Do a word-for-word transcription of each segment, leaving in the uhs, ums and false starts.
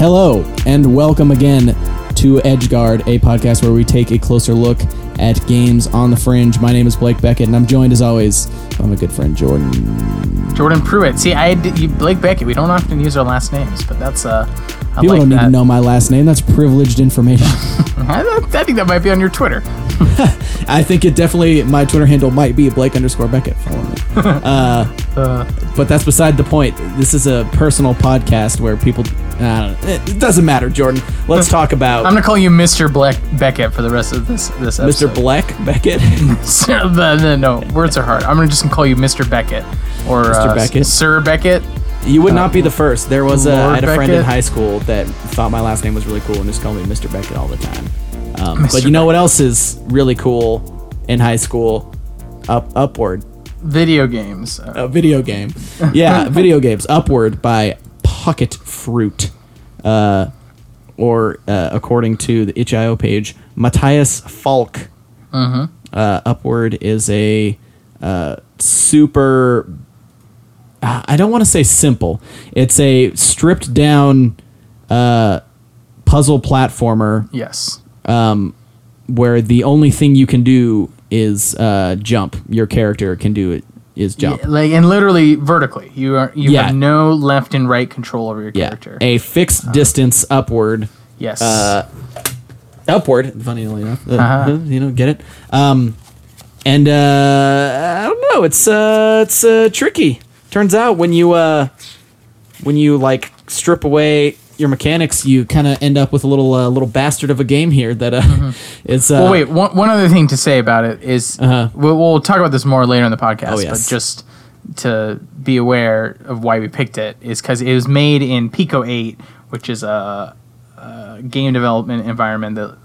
Hello, and welcome again to Edgeguard, a podcast where we take a closer look at games on the fringe. My name is Blake Beckett, and I'm joined, as always, by my good friend Jordan. Jordan Pruitt. See, I you, Blake Beckett. We don't often use our last names, but that's uh. I People like don't that. need to know my last name. That's privileged information. I, I think that might be on your Twitter. I think it definitely. My Twitter handle might be Blake underscore Beckett. Follow me. Uh, uh, but that's beside the point. This is a personal podcast where people. Uh, it doesn't matter, Jordan. Let's talk about. I'm gonna call you Mister Black Beckett for the rest of this this episode. Mister Black Beckett. Sir, the, the, no, words are hard. I'm gonna just call you Mister Beckett or Mister uh, Beckett. Sir Beckett. You would not be the first. There was a, I had a friend Beckett. in high school that thought my last name was really cool and just called me Mister Beckett all the time. Um, but you know Beckett. What else is really cool in high school? Up Upward. Video games. A uh, video game. Yeah, video games. Upward by Pocket Fruit. Uh, or uh, according to the itch dot io page, Matthias Falk. Uh-huh. Uh, Upward is a uh, super... I don't want to say simple. It's a stripped down uh, puzzle platformer. Yes. Um, where the only thing you can do is uh, jump. Your character can do it is jump. Yeah, like and literally vertically. You are you yeah. have no left and right control over your character. Yeah. A fixed uh, distance upward. Yes. Uh, upward. Funny enough. Uh, uh-huh. You know, get it. Um, and uh, I don't know. It's uh, it's uh, tricky. Turns out when you uh, when you like strip away your mechanics, you kind of end up with a little uh, little bastard of a game here that uh, mm-hmm. it's. Uh, well, wait. One, one other thing to say about it is uh-huh. we'll, we'll talk about this more later in the podcast. Oh, yes. But just to be aware of why we picked it is because it was made in Pico eight, which is a, a game development environment that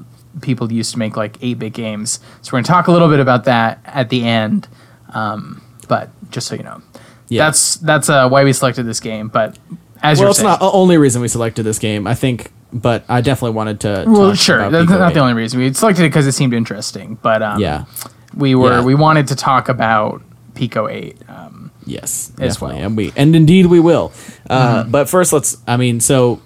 people used to make like eight bit games. So we're gonna talk a little bit about that at the end. Um, but just so you know. Yeah. That's that's uh, why we selected this game, but as well, you're saying... Well, it's not the only reason we selected this game, I think, but I definitely wanted to talk Well, sure, about that's not the only reason. We selected it because it seemed interesting, but um, yeah. we were yeah. we wanted to talk about Pico eight. Um, yes, as definitely, well. and, we, and indeed we will. Uh, mm-hmm. But first, let's, I mean, so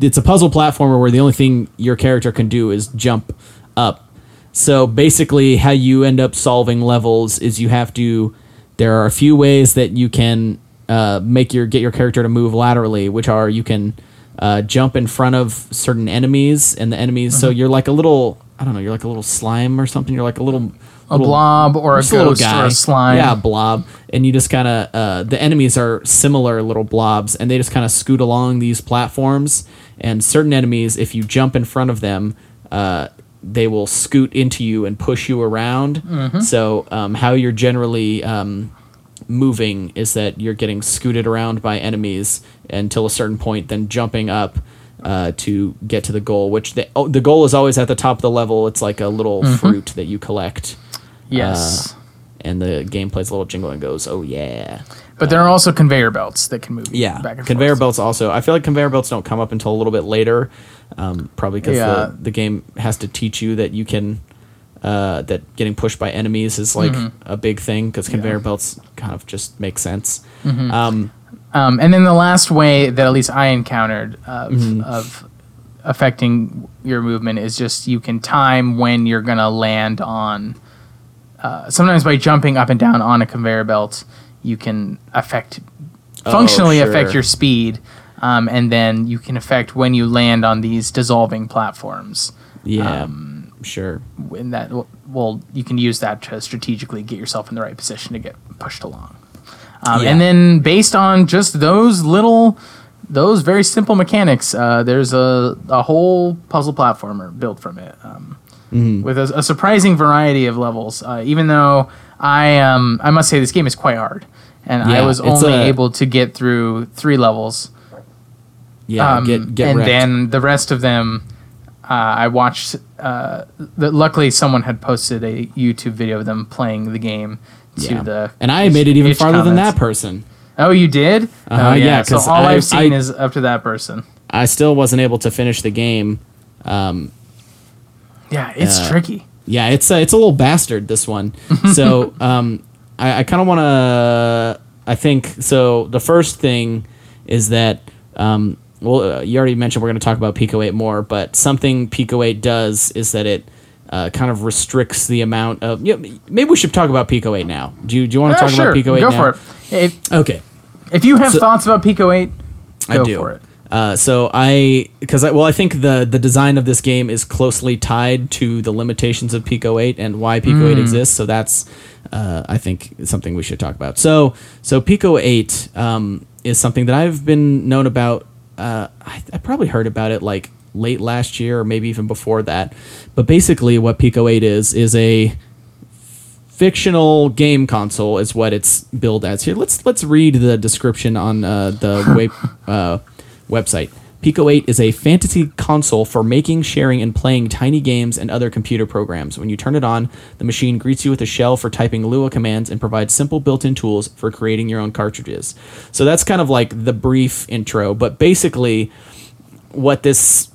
it's a puzzle platformer where the only thing your character can do is jump up. So basically how you end up solving levels is you have to... There are a few ways that you can uh, make your get your character to move laterally, which are you can uh, jump in front of certain enemies, and the enemies. Mm-hmm. So you're like a little, I don't know, you're like a little slime or something. You're like a little, a little, blob or a ghost or a slime. Yeah, a blob, and you just kind of uh, the enemies are similar little blobs, and they just kind of scoot along these platforms. And certain enemies, if you jump in front of them. Uh, they will scoot into you and push you around. Mm-hmm. So um, how you're generally um, moving is that you're getting scooted around by enemies until a certain point, then jumping up uh, to get to the goal, which the, oh, the goal is always at the top of the level. It's like a little mm-hmm. fruit that you collect. Yes. Uh, and the game plays a little jingle and goes, oh, yeah. But there are also conveyor belts that can move yeah. back and conveyor forth. belts also. I feel like conveyor belts don't come up until a little bit later, um, probably because yeah. the, the game has to teach you that you can uh, that getting pushed by enemies is like mm-hmm. a big thing because conveyor yeah. belts kind of just make sense. Mm-hmm. Um, um, and then the last way that at least I encountered of, mm-hmm. of affecting your movement is just you can time when you're going to land on uh, sometimes by jumping up and down on a conveyor belt. You can affect, functionally oh, sure. affect your speed, um, and then you can affect when you land on these dissolving platforms. Yeah, um, sure. And that well, you can use that to strategically get yourself in the right position to get pushed along. Um, yeah. And then based on just those little, those very simple mechanics, uh, there's a a whole puzzle platformer built from it, um, mm-hmm. with a, a surprising variety of levels. Uh, even though. I um I must say this game is quite hard, and yeah, I was only a, able to get through three levels. Yeah, um, get get and wrecked. Then the rest of them, uh, I watched. Uh, the, luckily, someone had posted a YouTube video of them playing the game to yeah. the and I made it even farther comments. than that person. Oh, you did? Uh, oh yeah. yeah so all I, I've seen I, is up to that person. I still wasn't able to finish the game. Um, yeah, it's uh, tricky. Yeah, it's a, it's a little bastard, this one. So um, I, I kind of want to, I think, so the first thing is that um, well, uh, you already mentioned we're going to talk about Pico eight more, but something Pico eight does is that it uh, kind of restricts the amount of... You know, maybe we should talk about Pico eight now. Do you, do you want to uh, talk sure. about Pico eight now? Go for it. If, okay. If you have so, thoughts about Pico eight, go I do. for it. Uh, so I, because I, well, I think the, the design of this game is closely tied to the limitations of Pico eight and why Pico eight mm. exists. So that's, uh, I think, something we should talk about. So, so Pico eight um, is something that I've been known about. Uh, I, I probably heard about it like late last year or maybe even before that. But basically, what Pico eight is is a fictional game console, is what it's billed as here. Let's let's read the description on uh, the way. Uh, website. Pico eight is a fantasy console for making, sharing, and playing tiny games and other computer programs. When you turn it on, the machine greets you with a shell for typing Lua commands and provides simple built-in tools for creating your own cartridges. So that's kind of like the brief intro, but basically what this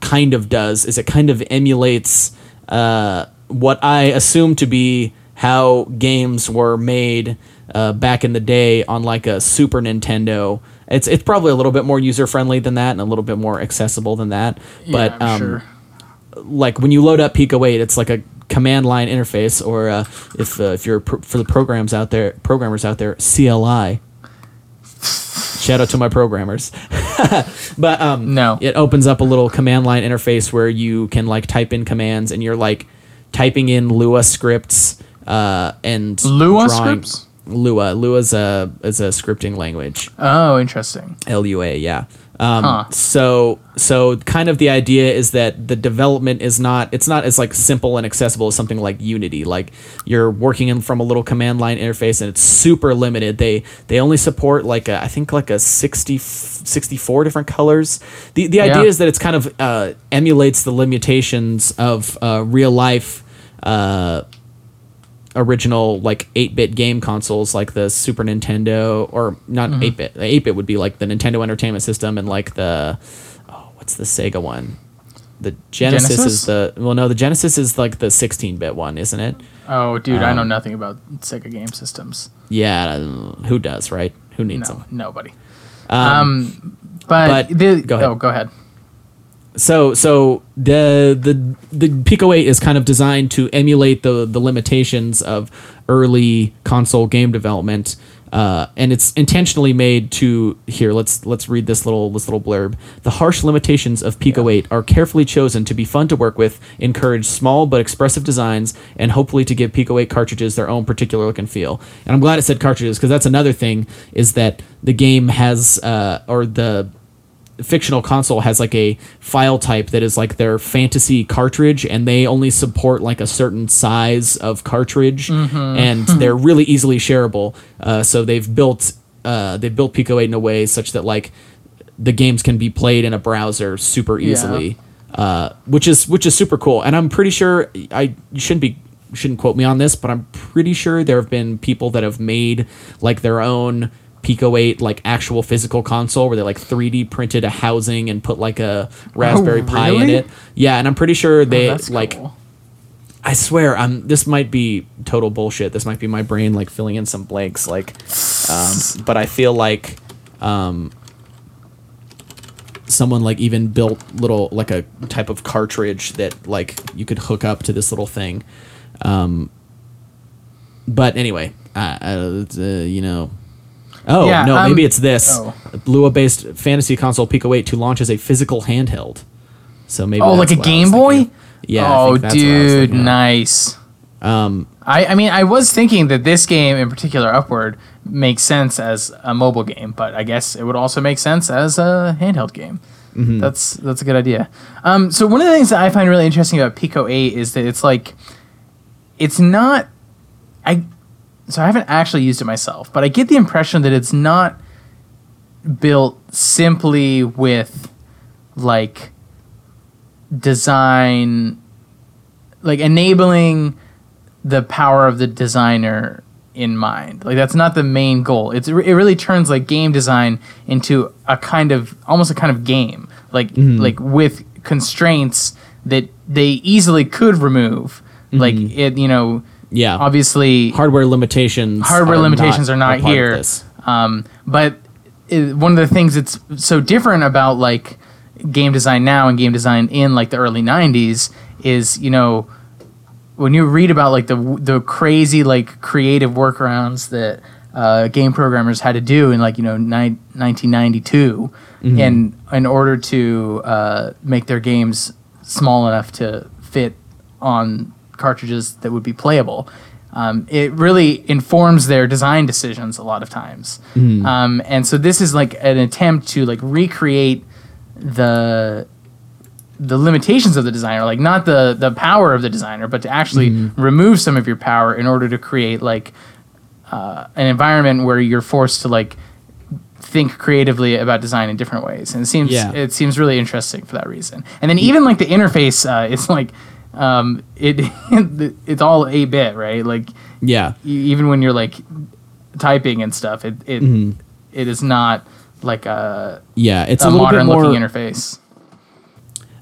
kind of does is it kind of emulates uh, what I assume to be how games were made uh, back in the day on like a Super Nintendo. It's it's probably a little bit more user-friendly than that and a little bit more accessible than that. But yeah, um, sure. Like when you load up Pico eight, it's like a command line interface, or uh, if uh, if you're pro- for the programs out there, programmers out there, C L I. Shout out to my programmers. But um, no. It opens up a little command line interface where you can like type in commands, and you're like typing in Lua scripts uh, and Lua drawing. scripts? Lua. Lua is a, is a scripting language. Oh, interesting. L U A, yeah. Um, huh. So so kind of the idea is that the development is not, it's not as like simple and accessible as something like Unity. Like you're working in from a little command line interface and it's super limited. They they only support like a, I think like a sixty, sixty-four different colors. The the idea yeah. is that it's kind of uh, emulates the limitations of uh, real life uh original like eight-bit game consoles like the Super Nintendo, or not mm-hmm. eight-bit. eight-bit would be like the Nintendo Entertainment System, and like the oh, what's the Sega one? The Genesis, Genesis? is the well, no, the Genesis is like the sixteen-bit one, isn't it? Oh, dude, um, I know nothing about Sega game systems. Yeah, who does, right? Who needs no, them? Nobody. Um, but, but the, go ahead. Oh, go ahead. So so the the the Pico eight is kind of designed to emulate the the limitations of early console game development, uh, and it's intentionally made to here. Let's let's read this little this little blurb. The harsh limitations of Pico eight are carefully chosen to be fun to work with, encourage small but expressive designs, and hopefully to give Pico eight cartridges their own particular look and feel. And I'm glad it said cartridges, because that's another thing, is that the game has uh, or the fictional console has like a file type that is like their fantasy cartridge, and they only support like a certain size of cartridge, mm-hmm. and they're really easily shareable. Uh, so they've built uh, they've built Pico eight in a way such that like the games can be played in a browser super easily, yeah. uh, which is which is super cool. And I'm pretty sure I you shouldn't be shouldn't quote me on this, but I'm pretty sure there have been people that have made like their own Pico eight like actual physical console where they like three D printed a housing and put like a Raspberry oh, Pi really? in it. Yeah, and I'm pretty sure they oh, like cool. I swear I'm this might be total bullshit. This might be my brain like filling in some blanks, like um but I feel like um someone like even built little like a type of cartridge that like you could hook up to this little thing. Um but anyway, I, I uh, you know Oh, yeah, no, um, maybe it's this. Oh. Lua-based fantasy console Pico eight to launch as a physical handheld. So maybe Oh, like a Game Boy? Yeah. Oh, dude, nice. Um, I, I mean, I was thinking that this game in particular, Upward, makes sense as a mobile game, but I guess it would also make sense as a handheld game. Mm-hmm. That's that's a good idea. Um, so one of the things that I find really interesting about Pico eight is that it's like, it's not... I. So I haven't actually used it myself, but I get the impression that it's not built simply with like design, like enabling the power of the designer in mind. Like that's not the main goal. It's it really turns like game design into a kind of almost a kind of game, like mm-hmm. like with constraints that they easily could remove. Mm-hmm. Like it, you know. Yeah, obviously hardware limitations. Hardware are limitations not are not here, um, but it, one of the things that's so different about like game design now and game design in like the early nineties is, you know, when you read about like the the crazy like creative workarounds that uh, game programmers had to do in like, you know, ni- nineteen ninety-two mm-hmm. in in order to uh, make their games small enough to fit on cartridges that would be playable. Um, it really informs their design decisions a lot of times. Mm. Um, and so this is like an attempt to like recreate the the limitations of the designer, like not the, the power of the designer, but to actually mm. remove some of your power in order to create like uh, an environment where you're forced to like think creatively about design in different ways. And it seems, yeah. it seems really interesting for that reason. And then even like the interface, uh, it's like, Um, it it's all eight bit, right? Like, yeah. You, even when you're like typing and stuff, it it, mm-hmm. it is not like a yeah, it's a, a modern more, looking interface.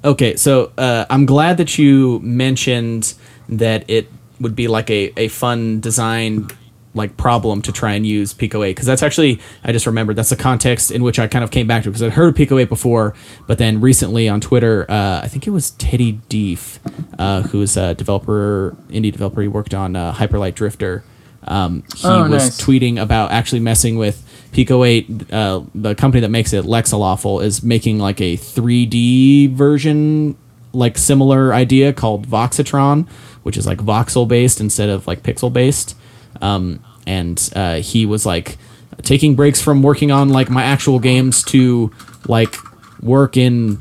Okay, so uh, I'm glad that you mentioned that it would be like a, a fun design like problem to try and use Pico eight, because that's actually I just remembered that's the context in which I kind of came back to, because I'd heard of Pico eight before, but then recently on Twitter uh, I think it was Teddy Deef, uh, who is a developer, indie developer. He worked on uh, Hyper Light Drifter. Um, he oh, was nice. tweeting about actually messing with Pico eight. Uh, the company that makes it, Lexaloffle, is making like a three D version, like similar idea called Voxatron, which is like voxel based instead of like pixel based. Um, and, uh, he was like taking breaks from working on like my actual games to like work in,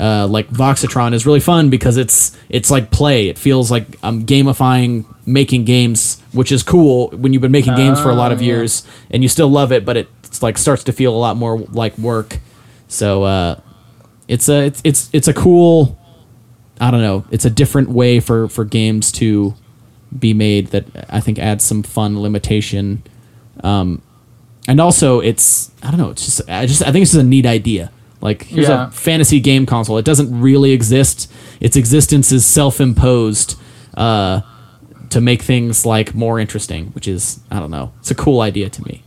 uh, like Voxatron is really fun because it's, it's like play. It feels like I'm gamifying making games, which is cool when you've been making games for a lot of years and you still love it, but it it's like starts to feel a lot more like work. So, uh, it's a, it's, it's, it's a cool, I don't know. It's a different way for, for games to be made that I think adds some fun limitation, um, and also it's I don't know it's just I just I think it's just a neat idea. Like here's yeah. a fantasy game console. It doesn't really exist. Its existence is self-imposed uh, to make things like more interesting, which is I don't know. It's a cool idea to me.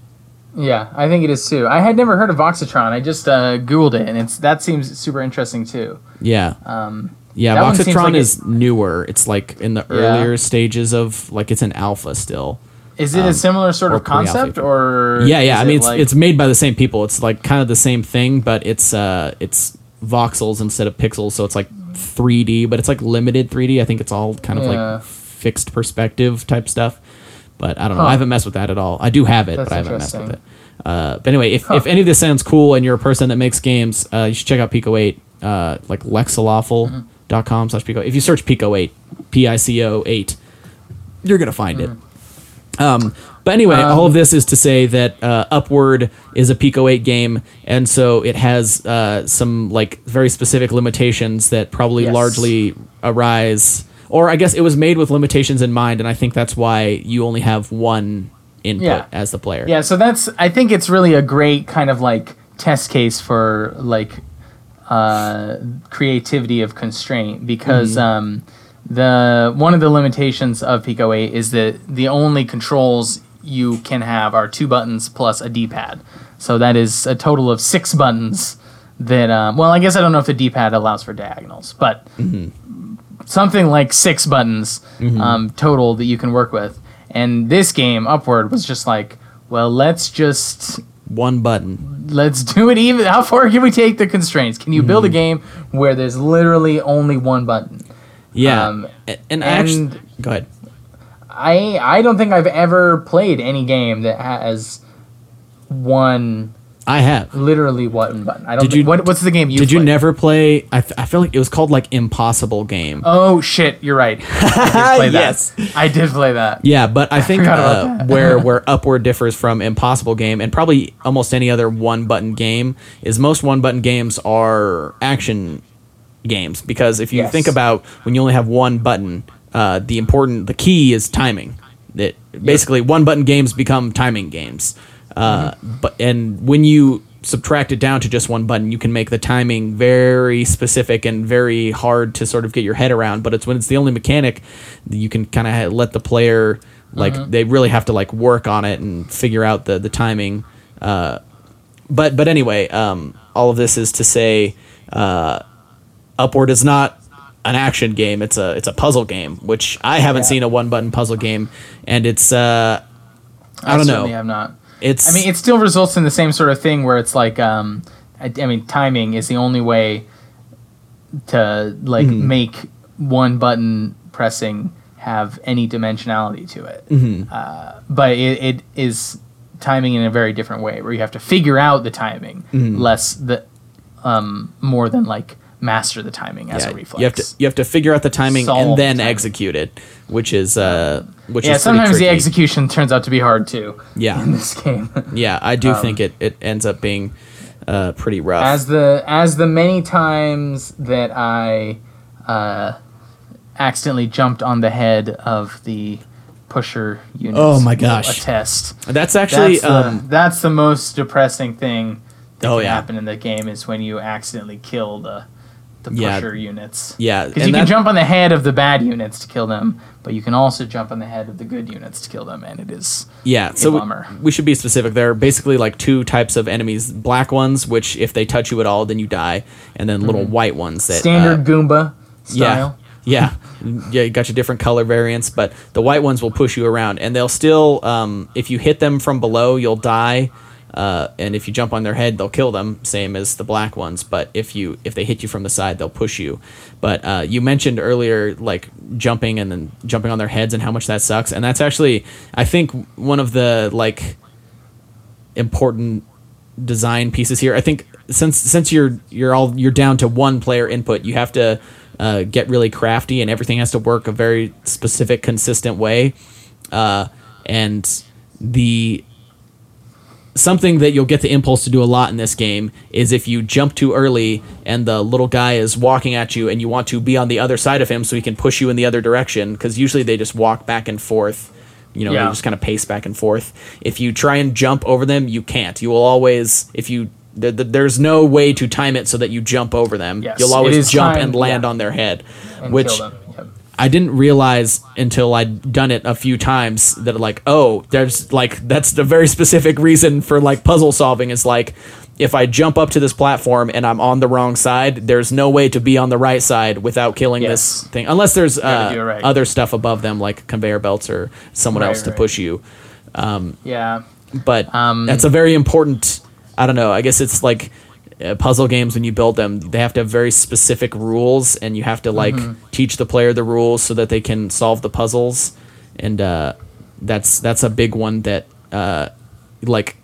Yeah, I think it is too. I had never heard of Voxatron. I just uh, Googled it, and it's that seems super interesting too. Yeah. Um, Yeah, that Voxatron like is it, newer. It's like in the earlier yeah. stages of like it's an alpha still. Is it um, a similar sort of concept or? Yeah, yeah. I mean, it it's like, it's made by the same people. It's like kind of the same thing, but it's uh, it's voxels instead of pixels, so it's like three D, but it's like limited three D. I think it's all kind of yeah. like fixed perspective type stuff. But I don't huh. know. I haven't messed with that at all. I do have it, That's but I haven't messed with it. Uh, but anyway, if huh. if any of this sounds cool and you're a person that makes games, uh, you should check out Pico eight, uh, like Lexaloffle. Mm-hmm. Dot com slash Pico. If you search Pico eight, P I C O eight, you're gonna find mm. it. Um, but anyway, um, all of this is to say that uh, Upward is a Pico eight game, and so it has uh, some like very specific limitations that probably yes. largely arise, or I guess it was made with limitations in mind, and I think that's why you only have one input yeah. as the player. Yeah. So that's I think it's really a great kind of like test case for like. Uh, creativity of constraint, because mm-hmm. um, the one of the limitations of Pico eight is that the only controls you can have are two buttons plus a D-pad. So that is a total of six buttons that, um, well, I guess I don't know if the D-pad allows for diagonals, but mm-hmm. something like six buttons mm-hmm. um, total that you can work with. And this game, Upward, was just like, well, let's just... one button. Let's do it even. How far can we take the constraints? Can you build a game where there's literally only one button? Yeah. Um, and and, and actually, go ahead. I I don't think I've ever played any game that has one. I have literally one button. I don't. Did think, you, what, what's the game you? Did played? You never play? I, I feel like it was called like Impossible Game. Oh shit! You're right. I did play yes, that. I did play that. Yeah, but I, I think uh, where where Upward differs from Impossible Game and probably almost any other one button game is most one button games are action games, because if you yes. think about when you only have one button, uh, the important the key is timing. That basically yep. one button games become timing games. Uh, but and when you subtract it down to just one button, you can make the timing very specific and very hard to sort of get your head around. But it's when it's the only mechanic, you can kind of let the player like uh-huh. they really have to like work on it and figure out the the timing. Uh, but but anyway, um, all of this is to say, uh, Upward is not an action game. It's a it's a puzzle game, which I haven't yeah. seen a one button puzzle game, and it's uh, I, I don't know. I'm not. It's. I mean, it still results in the same sort of thing where it's like, um, I, I mean, timing is the only way to like mm-hmm. make one button pressing have any dimensionality to it. Mm-hmm. Uh, but it, it is timing in a very different way where you have to figure out the timing mm-hmm. less the um, more than like master the timing as yeah, a reflex. You have to you have to figure out the timing Solve and then the timing. execute it, which is uh which yeah, is sometimes tricky. The execution turns out to be hard too. Yeah. In this game. yeah, I do um, think it, it ends up being uh pretty rough. As the as the many times that I uh accidentally jumped on the head of the pusher unit. Oh my gosh. A test. That's actually that's, um, the, that's the most depressing thing that oh, can yeah. happen in the game is when you accidentally kill the The pusher yeah. units. Yeah. Because you that, can jump on the head of the bad units to kill them, but you can also jump on the head of the good units to kill them, and it is yeah, a so bummer. We, we should be specific. There are basically like two types of enemies. Black ones, which if they touch you at all, then you die, and then mm-hmm. little white ones. that Standard uh, Goomba style. Yeah, yeah. yeah, you got your different color variants, but the white ones will push you around, and they'll still, um, if you hit them from below, you'll die. Uh, and if you jump on their head, they'll kill them, same as the black ones. But if you if they hit you from the side, they'll push you. But uh, you mentioned earlier, like jumping and then jumping on their heads and how much that sucks. And that's actually, I think, one of the like important design pieces here. I think since since you're you're all you're down to one player input, you have to uh, get really crafty, and everything has to work a very specific, consistent way. Uh, and the Something that you'll get the impulse to do a lot in this game is if you jump too early and the little guy is walking at you and you want to be on the other side of him so he can push you in the other direction, because usually they just walk back and forth, you know, yeah. they just kind of pace back and forth. If you try and jump over them, you can't. You will always, if you, th- th- there's no way to time it so that you jump over them. Yes, you'll always jump time, and land yeah. on their head, and which... I didn't realize until I'd done it a few times that like, oh, there's like, that's the very specific reason for like puzzle solving is like, if I jump up to this platform and I'm on the wrong side, there's no way to be on the right side without killing yes. this thing. Unless there's uh, right. other stuff above them, like conveyor belts or someone right, else to right. push you. Um, yeah. But um, that's a very important, I don't know, I guess it's like Uh, puzzle games, when you build them, they have to have very specific rules, and you have to like mm-hmm. teach the player the rules so that they can solve the puzzles. And uh, that's that's a big one that uh, like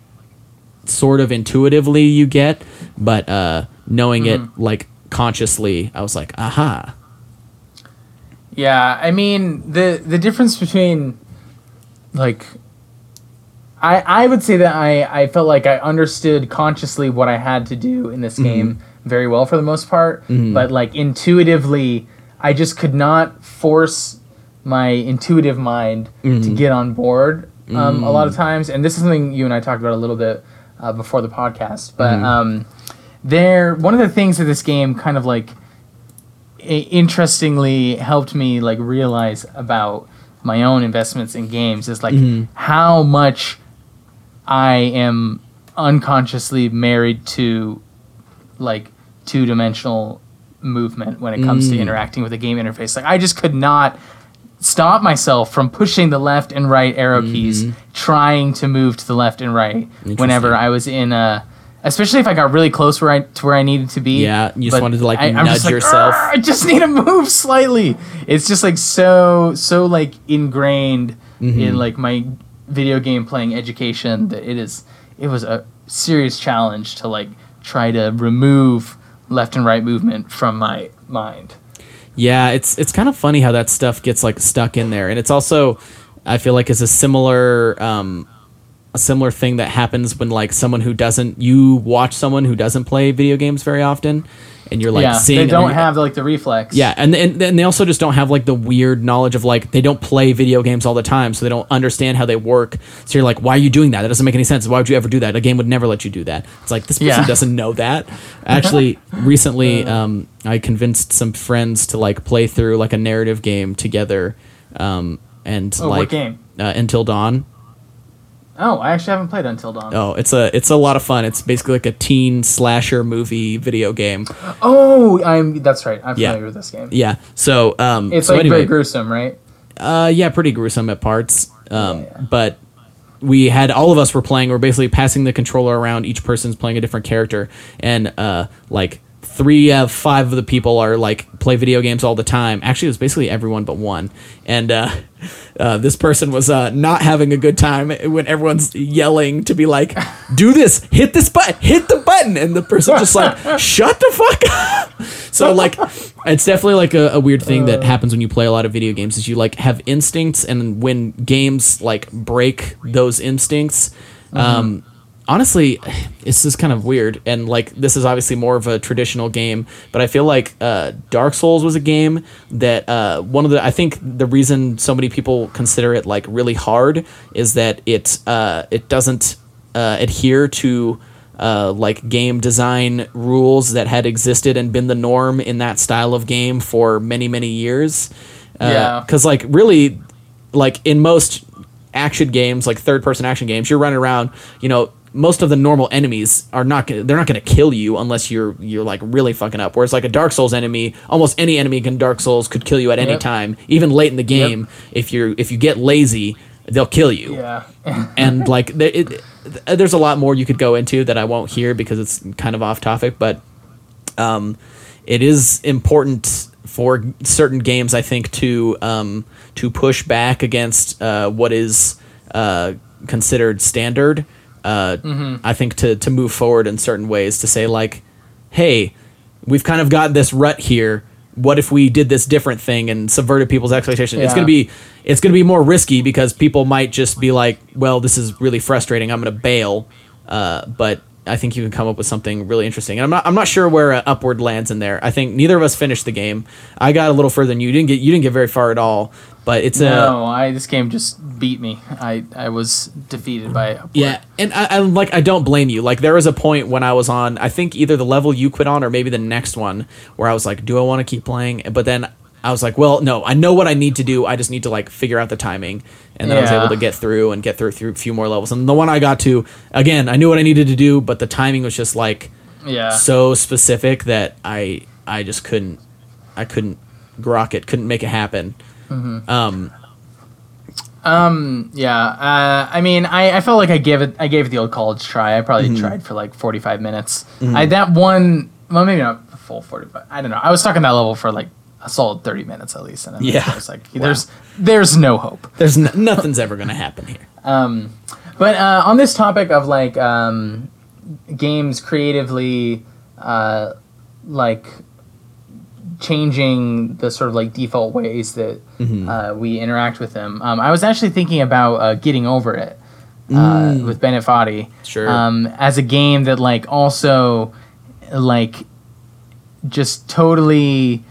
sort of intuitively you get, but uh, knowing mm-hmm. it like consciously, I was like, aha. Yeah, I mean the the difference between like. I, I would say that I, I felt like I understood consciously what I had to do in this mm-hmm. game very well for the most part, mm-hmm. but like intuitively, I just could not force my intuitive mind mm-hmm. to get on board um, mm-hmm. a lot of times. And this is something you and I talked about a little bit uh, before the podcast, but mm-hmm. um, there one of the things that this game kind of like I- interestingly helped me like realize about my own investments in games is like mm-hmm. how much I am unconsciously married to like two-dimensional movement when it comes mm. to interacting with a game interface. Like I just could not stop myself from pushing the left and right arrow mm-hmm. keys, trying to move to the left and right whenever I was in a, especially if I got really close where I, to where I needed to be. Yeah, you just wanted to like I, nudge like, yourself. I just need to move slightly. It's just like so, so like ingrained mm-hmm. in like my video game playing education that it is it was a serious challenge to like try to remove left and right movement from my mind. Yeah, it's it's kind of funny how that stuff gets like stuck in there, and it's also I feel like it's a similar um a similar thing that happens when like someone who doesn't you watch someone who doesn't play video games very often, and you're like yeah, seeing they don't have like the reflex. Yeah, and, and and they also just don't have like the weird knowledge of like they don't play video games all the time, so they don't understand how they work. So you're like, why are you doing that? That doesn't make any sense. Why would you ever do that? A game would never let you do that. It's like this person yeah. doesn't know that. Actually, recently um, I convinced some friends to like play through like a narrative game together, um, and oh, like what game? Uh, Until Dawn. Oh, I actually haven't played Until Dawn. Oh, it's a it's a lot of fun. It's basically like a teen slasher movie video game. Oh, I'm that's right. I'm familiar yeah. with this game. Yeah. So um, it's so like anyway, very gruesome, right? Uh, yeah, pretty gruesome at parts. Um, yeah. But we had all of us were playing. We're basically passing the controller around. Each person's playing a different character, and uh, like three out of five of the people are like play video games all the time. Actually, it was basically everyone but one, and. Uh, Uh, this person was uh, not having a good time when everyone's yelling to be like, do this, hit this button, hit the button. And the person just like, shut the fuck up. So like, it's definitely like a, a weird thing that happens when you play a lot of video games is you like have instincts. And when games like break those instincts, um, mm-hmm. honestly, it's just kind of weird. And like, this is obviously more of a traditional game, but I feel like uh, Dark Souls was a game that uh, one of the, I think the reason so many people consider it like really hard is that it, uh, it doesn't uh, adhere to uh, like game design rules that had existed and been the norm in that style of game for many, many years. Uh, yeah. Cause like really like in most action games, like third person action games, you're running around, you know, most of the normal enemies are not gonna, they're not going to kill you unless you're you're like really fucking up. Whereas like a Dark Souls enemy, almost any enemy in Dark Souls could kill you at yep. any time, even late in the game. Yep. If you if you get lazy, they'll kill you. Yeah. And like there, it, there's a lot more you could go into that I won't hear because it's kind of off topic, but um, it is important for certain games I think to um, to push back against uh, what is uh, considered standard. Uh, mm-hmm. I think to, to move forward in certain ways to say like, hey, we've kind of got this rut here. What if we did this different thing and subverted people's expectations? Yeah. It's going to be, it's going to be more risky because people might just be like, well, this is really frustrating. I'm going to bail. Uh, but I think you can come up with something really interesting. And I'm not, I'm not sure where uh, Upward lands in there. I think neither of us finished the game. I got a little further than you. You didn't get, you didn't get very far at all. But it's no, a no. I this game just beat me. I, I was defeated by Upward. Yeah, and I, I like I don't blame you. Like there was a point when I was on, I think either the level you quit on or maybe the next one, where I was like, do I want to keep playing? But then I was like, well, no, I know what I need to do. I just need to like figure out the timing. And then yeah. I was able to get through and get through through a few more levels. And the one I got to, again, I knew what I needed to do, but the timing was just like yeah. so specific that I I just couldn't I couldn't grok it, couldn't make it happen. Mm-hmm. Um. Um. Yeah. Uh. I mean, I, I felt like I gave it. I gave it the old college try. I probably mm-hmm. tried for like forty-five minutes. Mm-hmm. I that one. Well, maybe not the full forty-five. I don't know. I was stuck in that level for like a solid thirty minutes at least, and then yeah, I was like, there's wow. there's no hope. There's no, nothing's ever gonna happen here. Um. But uh, on this topic of like um, games creatively, uh, like. changing the sort of like default ways that mm-hmm. uh, we interact with them. Um, I was actually thinking about uh, Getting Over It uh, mm. with Bennett Foddy sure. um, as a game that like also like just totally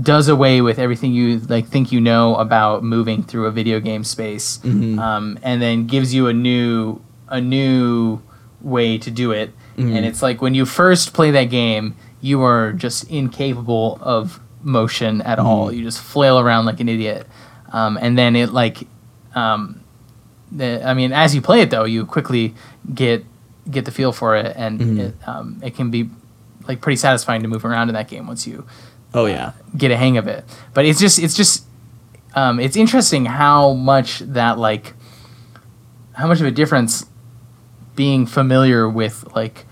does away with everything you like think you know about moving through a video game space, mm-hmm. um, and then gives you a new a new way to do it. Mm-hmm. And it's like when you first play that game, you are just incapable of motion at mm. all. You just flail around like an idiot. Um, and then it like, um, the, I mean, as you play it though, you quickly get, get the feel for it. And mm-hmm. it, um, it can be like pretty satisfying to move around in that game once you oh, yeah. uh, get a hang of it. But it's just, it's just, um, it's interesting how much that like, how much of a difference being familiar with like,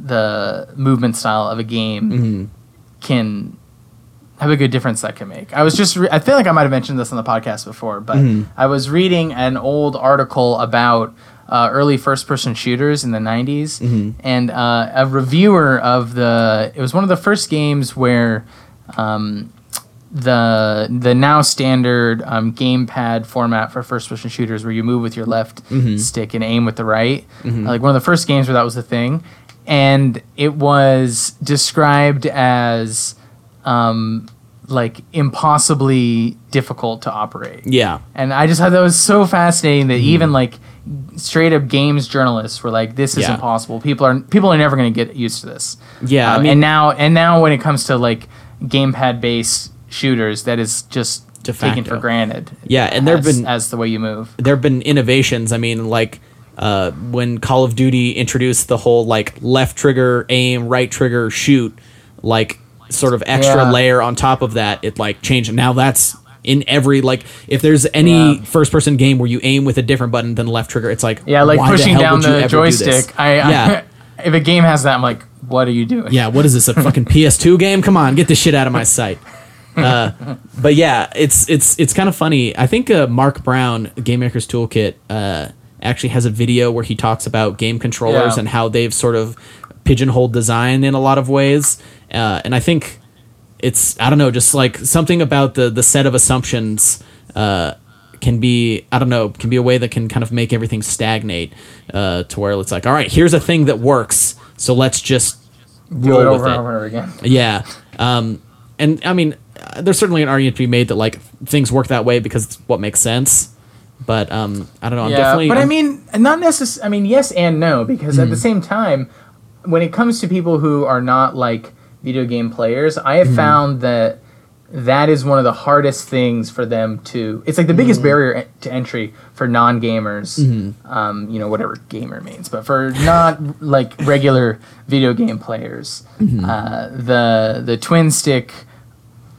the movement style of a game mm-hmm. can have a good difference that can make. I was just, re- I feel like I might've mentioned this on the podcast before, but mm-hmm. I was reading an old article about uh, early first person shooters in the nineties mm-hmm. and uh, a reviewer of the, it was one of the first games where um, the, the now standard um, gamepad format for first person shooters where you move with your left mm-hmm. stick and aim with the right. Mm-hmm. Uh, like one of the first games where that was the thing. And it was described as, um, like, impossibly difficult to operate. Yeah. And I just thought that was so fascinating that mm. even, like, straight-up games journalists were like, this is yeah. impossible. People are people are never going to get used to this. Yeah. Um, I mean, and now and now when it comes to, like, gamepad-based shooters, that is just de facto. Taken for granted. Yeah, and there've been as the way you move. There've been innovations. I mean, like uh, when Call of Duty introduced the whole like left trigger aim, right trigger shoot, like sort of extra yeah. layer on top of that. It like changed. Now that's in every, like, if there's any yeah. first person game where you aim with a different button than left trigger, it's like, yeah, like why pushing the hell down the joystick. Do I, yeah. I if a game has that, I'm like, what are you doing? Yeah, what is this, a fucking P S two game? Come on, get this shit out of my sight. Uh, but yeah, it's it's it's kind of funny. I think uh, Mark Brown, Game Maker's Toolkit, uh, actually has a video where he talks about game controllers yeah. and how they've sort of pigeonholed design in a lot of ways. Uh, and I think it's, I don't know, just like something about the, the set of assumptions uh, can be, I don't know, can be a way that can kind of make everything stagnate uh, to where it's like, all right, here's a thing that works, so let's just roll over with it. And over again. Yeah. Um, and I mean, there's certainly an argument to be made that like things work that way because it's what makes sense. But um, I don't know. I'm yeah, definitely. But I'm, I mean, not necessarily. I mean, yes and no, because mm-hmm. at the same time, when it comes to people who are not like video game players, I have mm. found that that is one of the hardest things for them to, it's like the biggest mm. barrier to entry for non-gamers, mm-hmm. um, you know, whatever gamer means, but for not like regular video game players, mm-hmm. uh, the the twin stick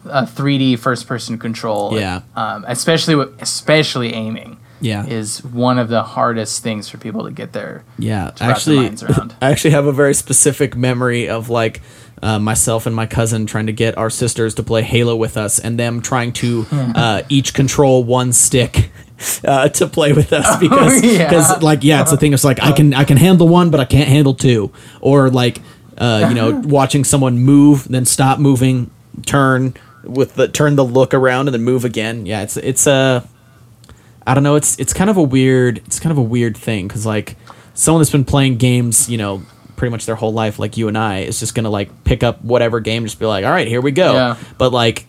uh, three D first person control, yeah. um, especially with, especially aiming. Yeah, is one of the hardest things for people to get their yeah. To actually, their minds around. I actually have a very specific memory of like uh, myself and my cousin trying to get our sisters to play Halo with us, and them trying to uh, each control one stick uh, to play with us because oh, yeah. cause, like yeah, it's a thing. It's like I can I can handle one, but I can't handle two, or like uh, you know, watching someone move, then stop moving, turn with the turn the look around, and then move again. Yeah, it's it's a. Uh, I don't know. It's it's kind of a weird it's kind of a weird thing because like someone that's been playing games, you know, pretty much their whole life, like you and I, is just gonna like pick up whatever game, just be like, all right, here we go. Yeah. But like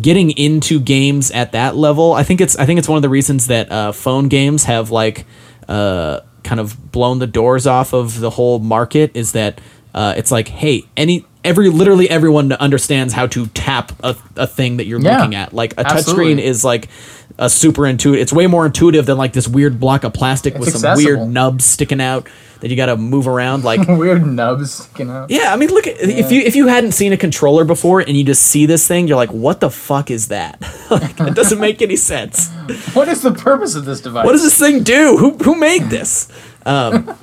getting into games at that level, I think it's I think it's one of the reasons that uh, phone games have like uh, kind of blown the doors off of the whole market is that uh, it's like, hey, any. Every literally everyone understands how to tap a, a thing that you're yeah, looking at. Like a touchscreen is like a super intuitive. It's way more intuitive than like this weird block of plastic it's with accessible. Some weird nubs sticking out that you got to move around. Like weird nubs sticking out. Yeah, I mean, look at, yeah. if you if you hadn't seen a controller before and you just see this thing, you're like, what the fuck is that? Like, it doesn't make any sense. What is the purpose of this device? What does this thing do? Who who made this? Um,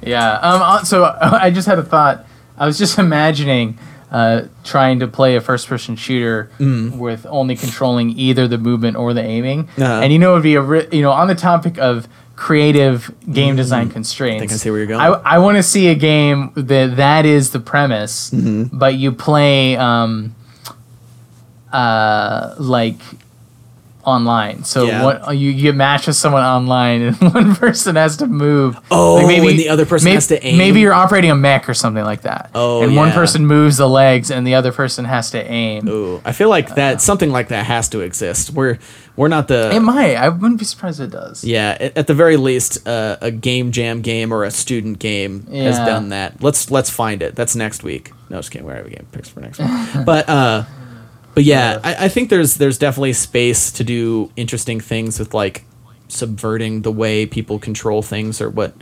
yeah. Um. So I just had a thought. I was just imagining uh, trying to play a first-person shooter mm. with only controlling either the movement or the aiming, uh-huh. and you know, it would be a ri- you know on the topic of creative game design mm-hmm. constraints. I think I see where you're going. I, I want to see a game that that is the premise, mm-hmm. but you play um, uh, like online. So yeah. what you you match with someone online, and one person has to move. Oh, like maybe, and the other person may, has to aim. Maybe you're operating a mech or something like that. Oh, and yeah. one person moves the legs, and the other person has to aim. Ooh, I feel like uh, that something like that has to exist. We're we're not the. It might. I wouldn't be surprised if it does. Yeah, at, at the very least, uh, a game jam game or a student game yeah. has done that. Let's let's find it. That's next week. No, just kidding. Where are we getting picks for next week? But. uh But yeah, I, I think there's there's definitely space to do interesting things with like subverting the way people control things or what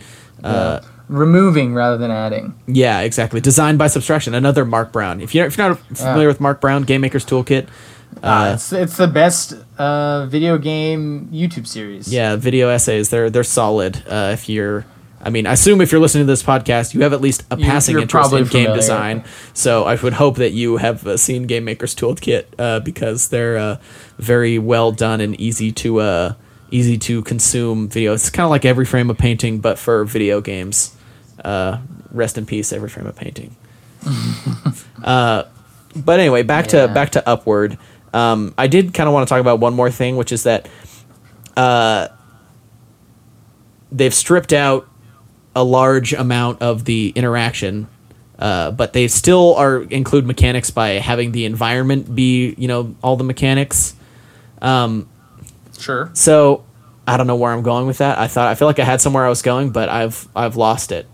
uh, yeah. removing rather than adding. Yeah, exactly. Design by subtraction. Another Mark Brown. If you're if you're not familiar uh, with Mark Brown, Game Maker's Toolkit, uh, uh, it's it's the best uh, video game YouTube series. Yeah, video essays. They're they're solid. Uh, if you're I mean, I assume if you're listening to this podcast, you have at least a passing interest in game design. So I would hope that you have uh, seen Game Maker's Toolkit uh, because they're uh, very well done and easy to uh, easy to consume video. It's kind of like Every Frame of Painting, but for video games. Uh, rest in peace, Every Frame of Painting. uh, but anyway, back yeah. to back to Upward. Um, I did kind of want to talk about one more thing, which is that uh, they've stripped out a large amount of the interaction, uh, but they still are include mechanics by having the environment be, you know, all the mechanics. Um, sure. So I don't know where I'm going with that. I thought I feel like I had somewhere I was going, but I've I've lost it.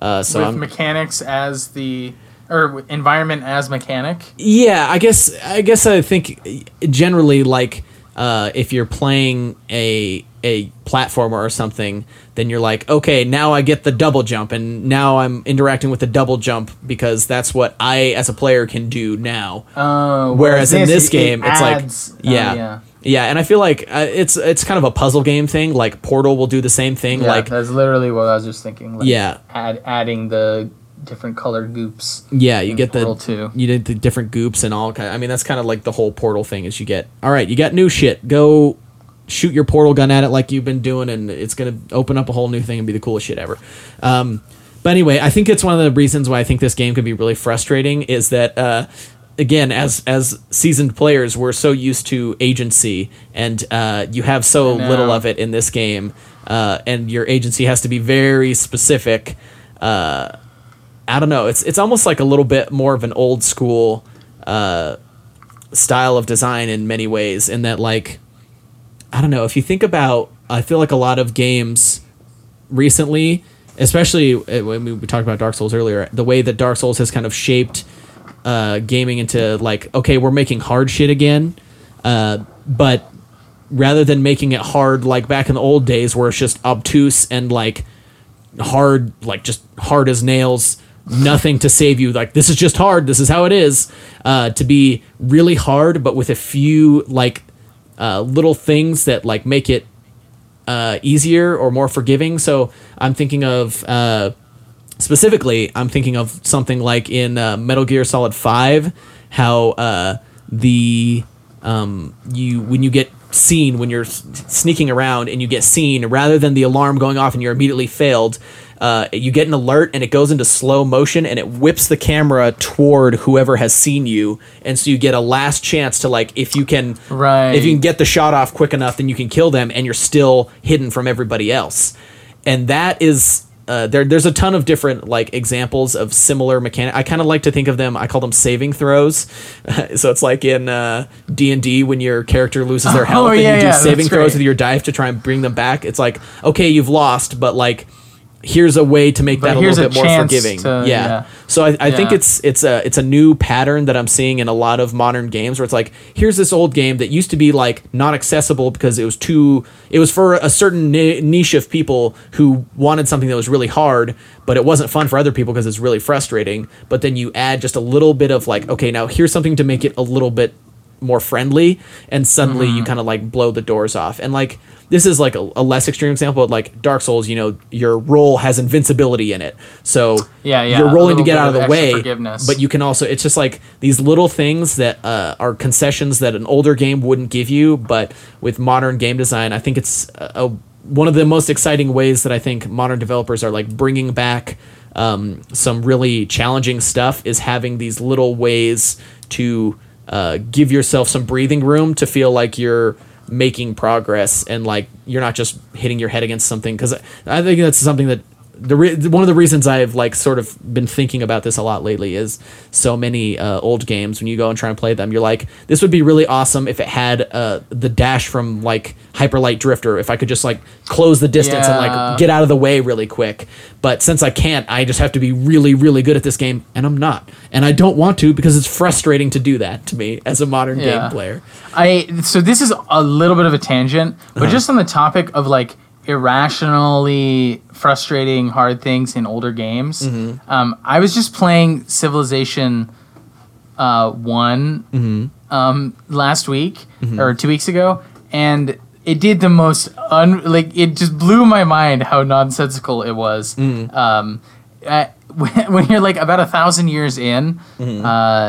Uh, so with I'm, mechanics as the or environment as mechanic? Yeah, I guess I guess I think generally, like, uh, if you're playing a a platformer or something, then you're like, okay, now I get the double jump, and now I'm interacting with the double jump because that's what I as a player can do now. Oh, whereas in this game, it's like, yeah. Yeah, and I feel like uh, it's it's kind of a puzzle game thing. Like Portal will do the same thing. Yeah, like that's literally what I was just thinking. Like, yeah, add, adding the different colored goops. Yeah, you get Portal the too. You did the different goops and all. Kind of, I mean, that's kind of like the whole Portal thing. Is you get all right, you got new shit. Go shoot your portal gun at it like you've been doing, and it's gonna open up a whole new thing and be the coolest shit ever. Um, but anyway, I think it's one of the reasons why I think this game could be really frustrating is that. Uh, Again, as as seasoned players, we're so used to agency, and uh, you have so little of it in this game, uh, and your agency has to be very specific. Uh, I don't know. It's it's almost like a little bit more of an old school uh, style of design in many ways. In that, like, I don't know. If you think about, I feel like a lot of games recently, especially when we talked about Dark Souls earlier, the way that Dark Souls has kind of shaped. Uh, gaming into like, okay, we're making hard shit again, uh, but rather than making it hard like back in the old days where it's just obtuse and like hard, like just hard as nails, nothing to save you, like this is just hard, this is how it is, uh, to be really hard but with a few like uh, little things that like make it uh, easier or more forgiving. So I'm thinking of uh, specifically, I'm thinking of something like in uh, Metal Gear Solid five, how uh, the um, you when you get seen, when you're s- sneaking around and you get seen, rather than the alarm going off and you're immediately failed, uh, you get an alert and it goes into slow motion and it whips the camera toward whoever has seen you, and so you get a last chance to like if you can right. if you can get the shot off quick enough, then you can kill them and you're still hidden from everybody else, and that is. Uh, there, there's a ton of different like examples of similar mechanic. I kind of like to think of them. I call them saving throws. So it's like in uh, D and D when your character loses their health oh, and yeah, you do yeah, saving throws right. with your dice to try and bring them back. It's like, okay, you've lost, but like here's a way to make but that a little bit a more forgiving. To, yeah. yeah. So I, I yeah. think it's it's a it's a new pattern that I'm seeing in a lot of modern games where it's like here's this old game that used to be like not accessible because it was too it was for a certain niche of people who wanted something that was really hard, but it wasn't fun for other people because it's really frustrating. But then you add just a little bit of like, okay, now here's something to make it a little bit more friendly, and suddenly mm-hmm. you kind of like blow the doors off. And like this is like a, a less extreme example, but like Dark Souls, you know, your roll has invincibility in it, so yeah, yeah, you're rolling to get out of the way, but you can also, it's just like these little things that uh, are concessions that an older game wouldn't give you, but with modern game design, I think it's a, a, one of the most exciting ways that I think modern developers are like bringing back um, some really challenging stuff is having these little ways to Uh, give yourself some breathing room to feel like you're making progress and like you're not just hitting your head against something, because I, I think that's something that the re- one of the reasons I've like sort of been thinking about this a lot lately is so many uh, old games when you go and try and play them you're like this would be really awesome if it had uh, the dash from like Hyper Light Drifter, if I could just like close the distance yeah. and like get out of the way really quick, but since I can't, I just have to be really really good at this game, and I'm not, and I don't want to because it's frustrating to do that to me as a modern yeah. game player. I so this is a little bit of a tangent, but uh-huh. just on the topic of like irrationally frustrating hard things in older games. Mm-hmm. Um, I was just playing Civilization uh, one mm-hmm. um, last week mm-hmm. or two weeks ago, and it did the most un like it just blew my mind how nonsensical it was. Mm-hmm. Um, I, when you're like about a thousand years in, mm-hmm. uh,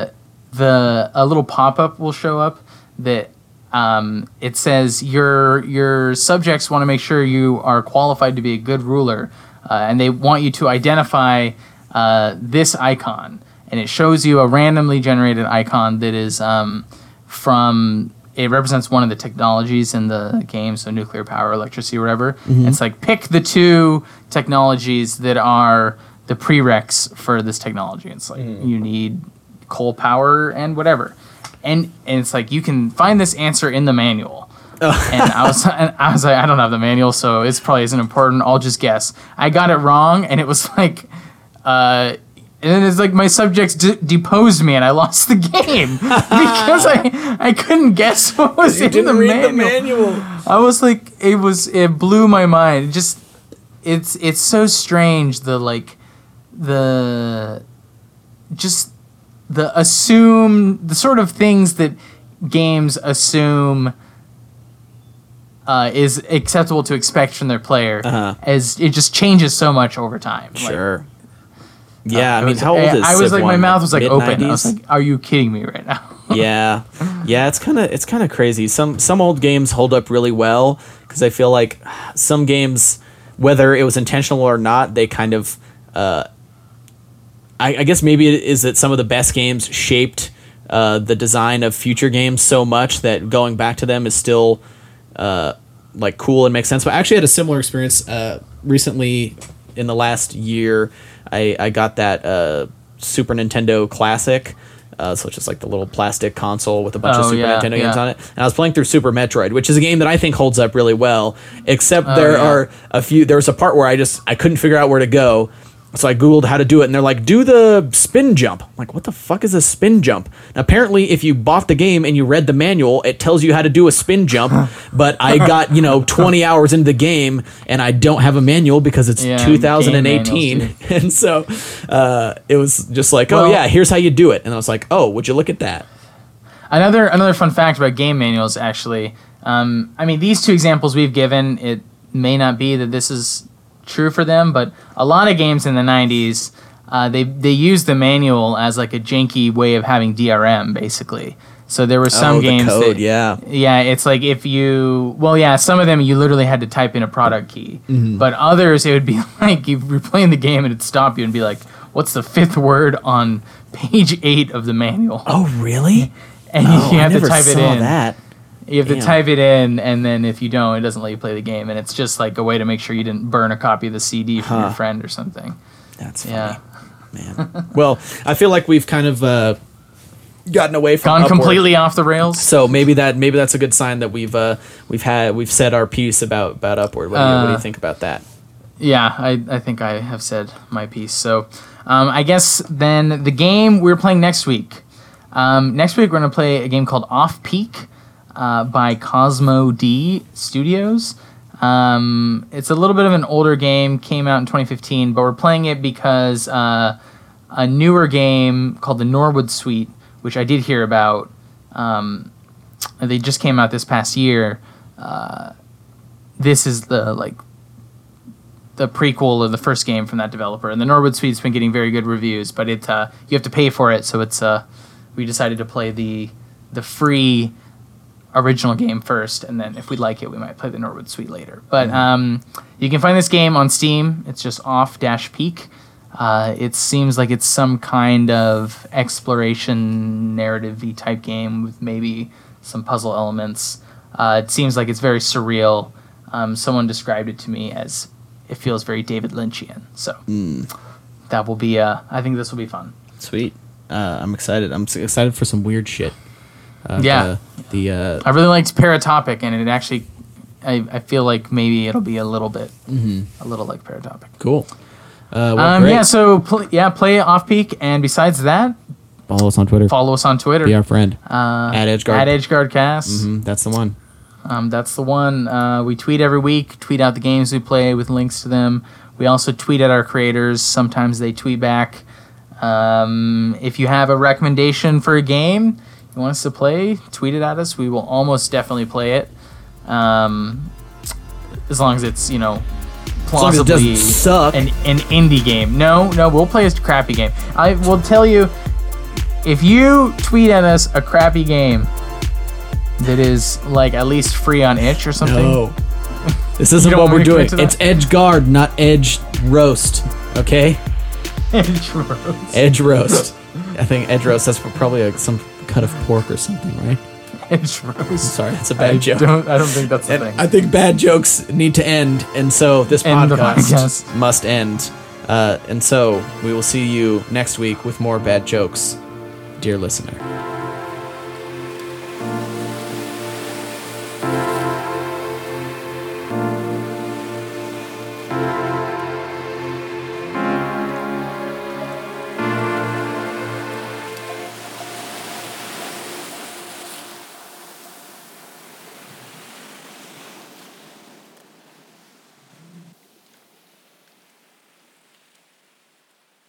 the a little pop up will show up that. Um, it says your your subjects want to make sure you are qualified to be a good ruler, uh, and they want you to identify uh, this icon. And it shows you a randomly generated icon that is um, from it represents one of the technologies in the game, so nuclear power, electricity, whatever. Mm-hmm. And it's like pick the two technologies that are the prereqs for this technology. It's like mm-hmm. you need coal power and whatever. And and it's like you can find this answer in the manual. Oh. and I was and I was like, I don't have the manual, so it's probably isn't important. I'll just guess. I got it wrong, and it was like, uh, And then it's like my subjects d- deposed me and I lost the game because I, I couldn't guess what was in the manual. the manual. I was like, it was, it blew my mind. It just, it's, it's so strange. The like, the, just the assume, the sort of things that games assume uh, is acceptable to expect from their player uh-huh. as it just changes so much over time. Sure. Like, yeah, uh, I mean, was, how old is I was Civ like, one? My mouth was like mid-nineties? Open. I was like, "Are you kidding me right now?" yeah, yeah, it's kind of it's kind of crazy. Some some old games hold up really well because I feel like some games, whether it was intentional or not, they kind of, uh, I, I guess maybe it is that some of the best games shaped uh, the design of future games so much that going back to them is still uh, like cool and makes sense. But I actually had a similar experience uh, recently in the last year. I, I got that uh, Super Nintendo Classic, uh, so it's just like the little plastic console with a bunch oh, of Super yeah, Nintendo yeah. games on it. And I was playing through Super Metroid, which is a game that I think holds up really well. Except oh, there yeah. are a few. There was a part where I just I couldn't figure out where to go, so I Googled how to do it, and they're like, "Do the spin jump." I'm like, what the fuck is a spin jump? And apparently, if you bought the game and you read the manual, it tells you how to do a spin jump. But I got you know twenty hours into the game, and I don't have a manual because it's yeah, two thousand eighteen, and so uh, it was just like, well, oh yeah, here's how you do it. And I was like, oh, would you look at that? Another another fun fact about game manuals, actually. Um, I mean, these two examples we've given, it may not be that this is true for them, but a lot of games in the nineties, uh, they they used the manual as like a janky way of having D R M, basically. So there were some oh, games the code, that, yeah, yeah, it's like if you, well, yeah, some of them you literally had to type in a product key, mm-hmm. but others it would be like you were playing the game and it'd stop you and be like, "What's the fifth word on page eight of the manual?" Oh, really? And oh, you have I never to type saw it in. That. You have Damn. to type it in, and then if you don't, it doesn't let you play the game. And it's just like a way to make sure you didn't burn a copy of the C D from huh. your friend or something. That's funny. Yeah. Man. Well, I feel like we've kind of uh, gotten away from Gone Upward. completely off the rails. So maybe that maybe that's a good sign that we've uh, we've had we've said our piece about, about Upward. What do, you, uh, what do you think about that? Yeah, I, I think I have said my piece. So um, I guess then the game we're playing next week. Um, next week we're going to play a game called Off-Peak. Uh, by Cosmo D Studios. Um, it's a little bit of an older game, came out in twenty fifteen, but we're playing it because uh, a newer game called The Norwood Suite, which I did hear about, um, they just came out this past year. Uh, this is the like the prequel of the first game from that developer, and The Norwood Suite's been getting very good reviews, but it uh, you have to pay for it, so it's uh, we decided to play the the free original game first, and then if we like it we might play the Norwood Suite later. But um, you can find this game on Steam. It's just Off-Peak. Uh, it seems like it's some kind of exploration narrative-y type game with maybe some puzzle elements. Uh, it seems like it's very surreal. Um, someone described it to me as it feels very David Lynchian. So mm. that will be uh, I think this will be fun. Sweet. Uh, I'm excited. I'm excited for some weird shit. Uh, yeah, the, the uh, I really liked Paratopic, and it actually, I, I feel like maybe it'll be a little bit, mm-hmm. a little like Paratopic. Cool. Uh, well, um, yeah, so pl- yeah, play Off-Peak, and besides that, follow us on Twitter. Follow us on Twitter. Be our friend uh, at Edgeguard. At EdgeguardCast. Mm-hmm, that's the one. Um, that's the one. Uh, we tweet every week. Tweet out the games we play with links to them. We also tweet at our creators. Sometimes they tweet back. Um, if you have a recommendation for a game you want us to play, tweet it at us. We will almost definitely play it, um, as long as it's you know plausibly as long as it doesn't suck. An, an indie game. No, no, we'll play a crappy game. I will tell you, if you tweet at us a crappy game that is like at least free on itch or something. No, this isn't what we're doing. It's Edgeguard, not Edge Roast. Okay. Edge Roast. Edge Roast. I think Edge Roast. That's probably a, some. cut of pork or something, right? Edge roast. Sorry, that's a bad I joke. Don't, I don't think that's the and thing. I think bad jokes need to end, and so this end podcast, podcast must end. Uh, and so we will see you next week with more bad jokes, dear listener.